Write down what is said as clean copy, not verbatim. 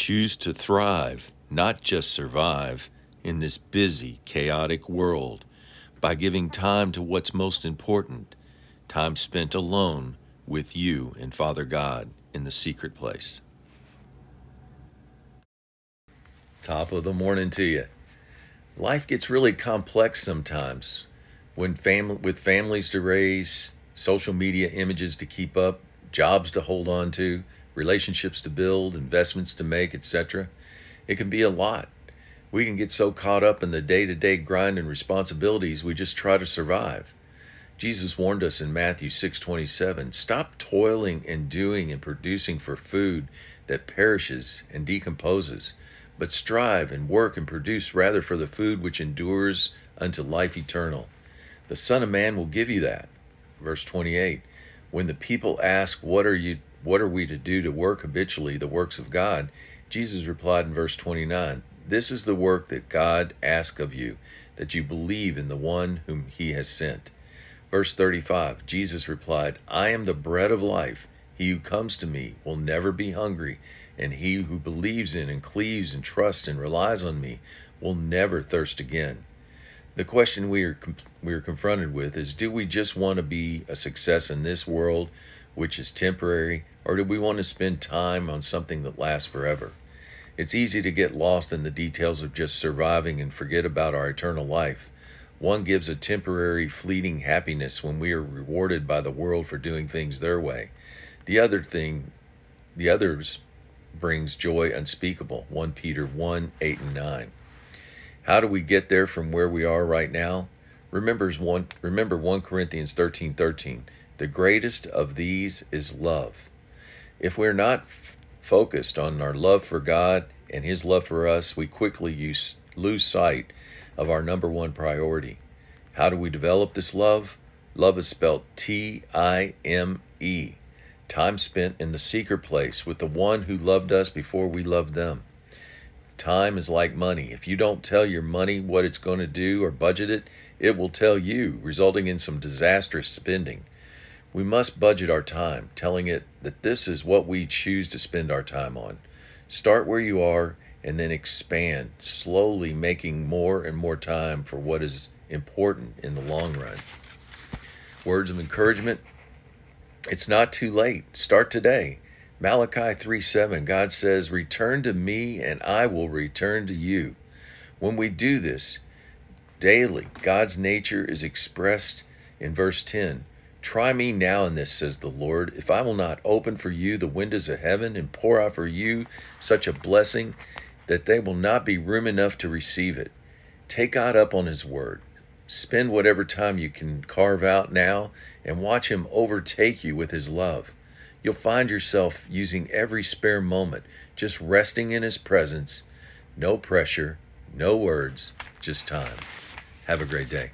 choose to thrive, not just survive, in this busy, chaotic world by giving time to what's most important, time spent alone with you and Father God in the secret place. Top of the morning to you. Life gets really complex sometimes with families to raise, social media images to keep up, jobs to hold on to, relationships to build, investments to make, etc. It can be a lot. We can get so caught up in the day-to-day grind and responsibilities, we just try to survive. Jesus warned us in Matthew 6:27, stop toiling and doing and producing for food that perishes and decomposes, but strive and work and produce rather for the food which endures unto life eternal. The Son of Man will give you that. Verse 28, when the people ask, what are we to do to work habitually the works of God? Jesus replied in verse 29, this is the work that God asks of you, that you believe in the one whom he has sent. Verse 35, Jesus replied, I am the bread of life. He who comes to me will never be hungry, and he who believes in and cleaves and trusts and relies on me will never thirst again. The question we are confronted with is, do we just want to be a success in this world, which is temporary, or do we want to spend time on something that lasts forever? It's easy to get lost in the details of just surviving and forget about our eternal life. One gives a temporary, fleeting happiness when we are rewarded by the world for doing things their way. The others brings joy unspeakable. 1 Peter 1, 8 and 9. How do we get there from where we are right now? Remember 1 Corinthians 13, 13. The greatest of these is love. If we're not focused on our love for God and his love for us, we quickly lose sight of our number one priority. How do we develop this love? Love is spelled T-I-M-E. Time spent in the secret place with the one who loved us before we loved them. Time is like money. If you don't tell your money what it's going to do or budget it, it will tell you, resulting in some disastrous spending. We must budget our time, telling it that this is what we choose to spend our time on. Start where you are and then expand, slowly making more and more time for what is important in the long run. Words of encouragement. It's not too late. Start today. Malachi 3:7, God says, return to me and I will return to you. When we do this daily, God's nature is expressed in verse 10. Try me now in this, says the Lord, if I will not open for you the windows of heaven and pour out for you such a blessing that there will not be room enough to receive it. Take God up on his word. Spend whatever time you can carve out now and watch him overtake you with his love. You'll find yourself using every spare moment, just resting in his presence. No pressure, no words, just time. Have a great day.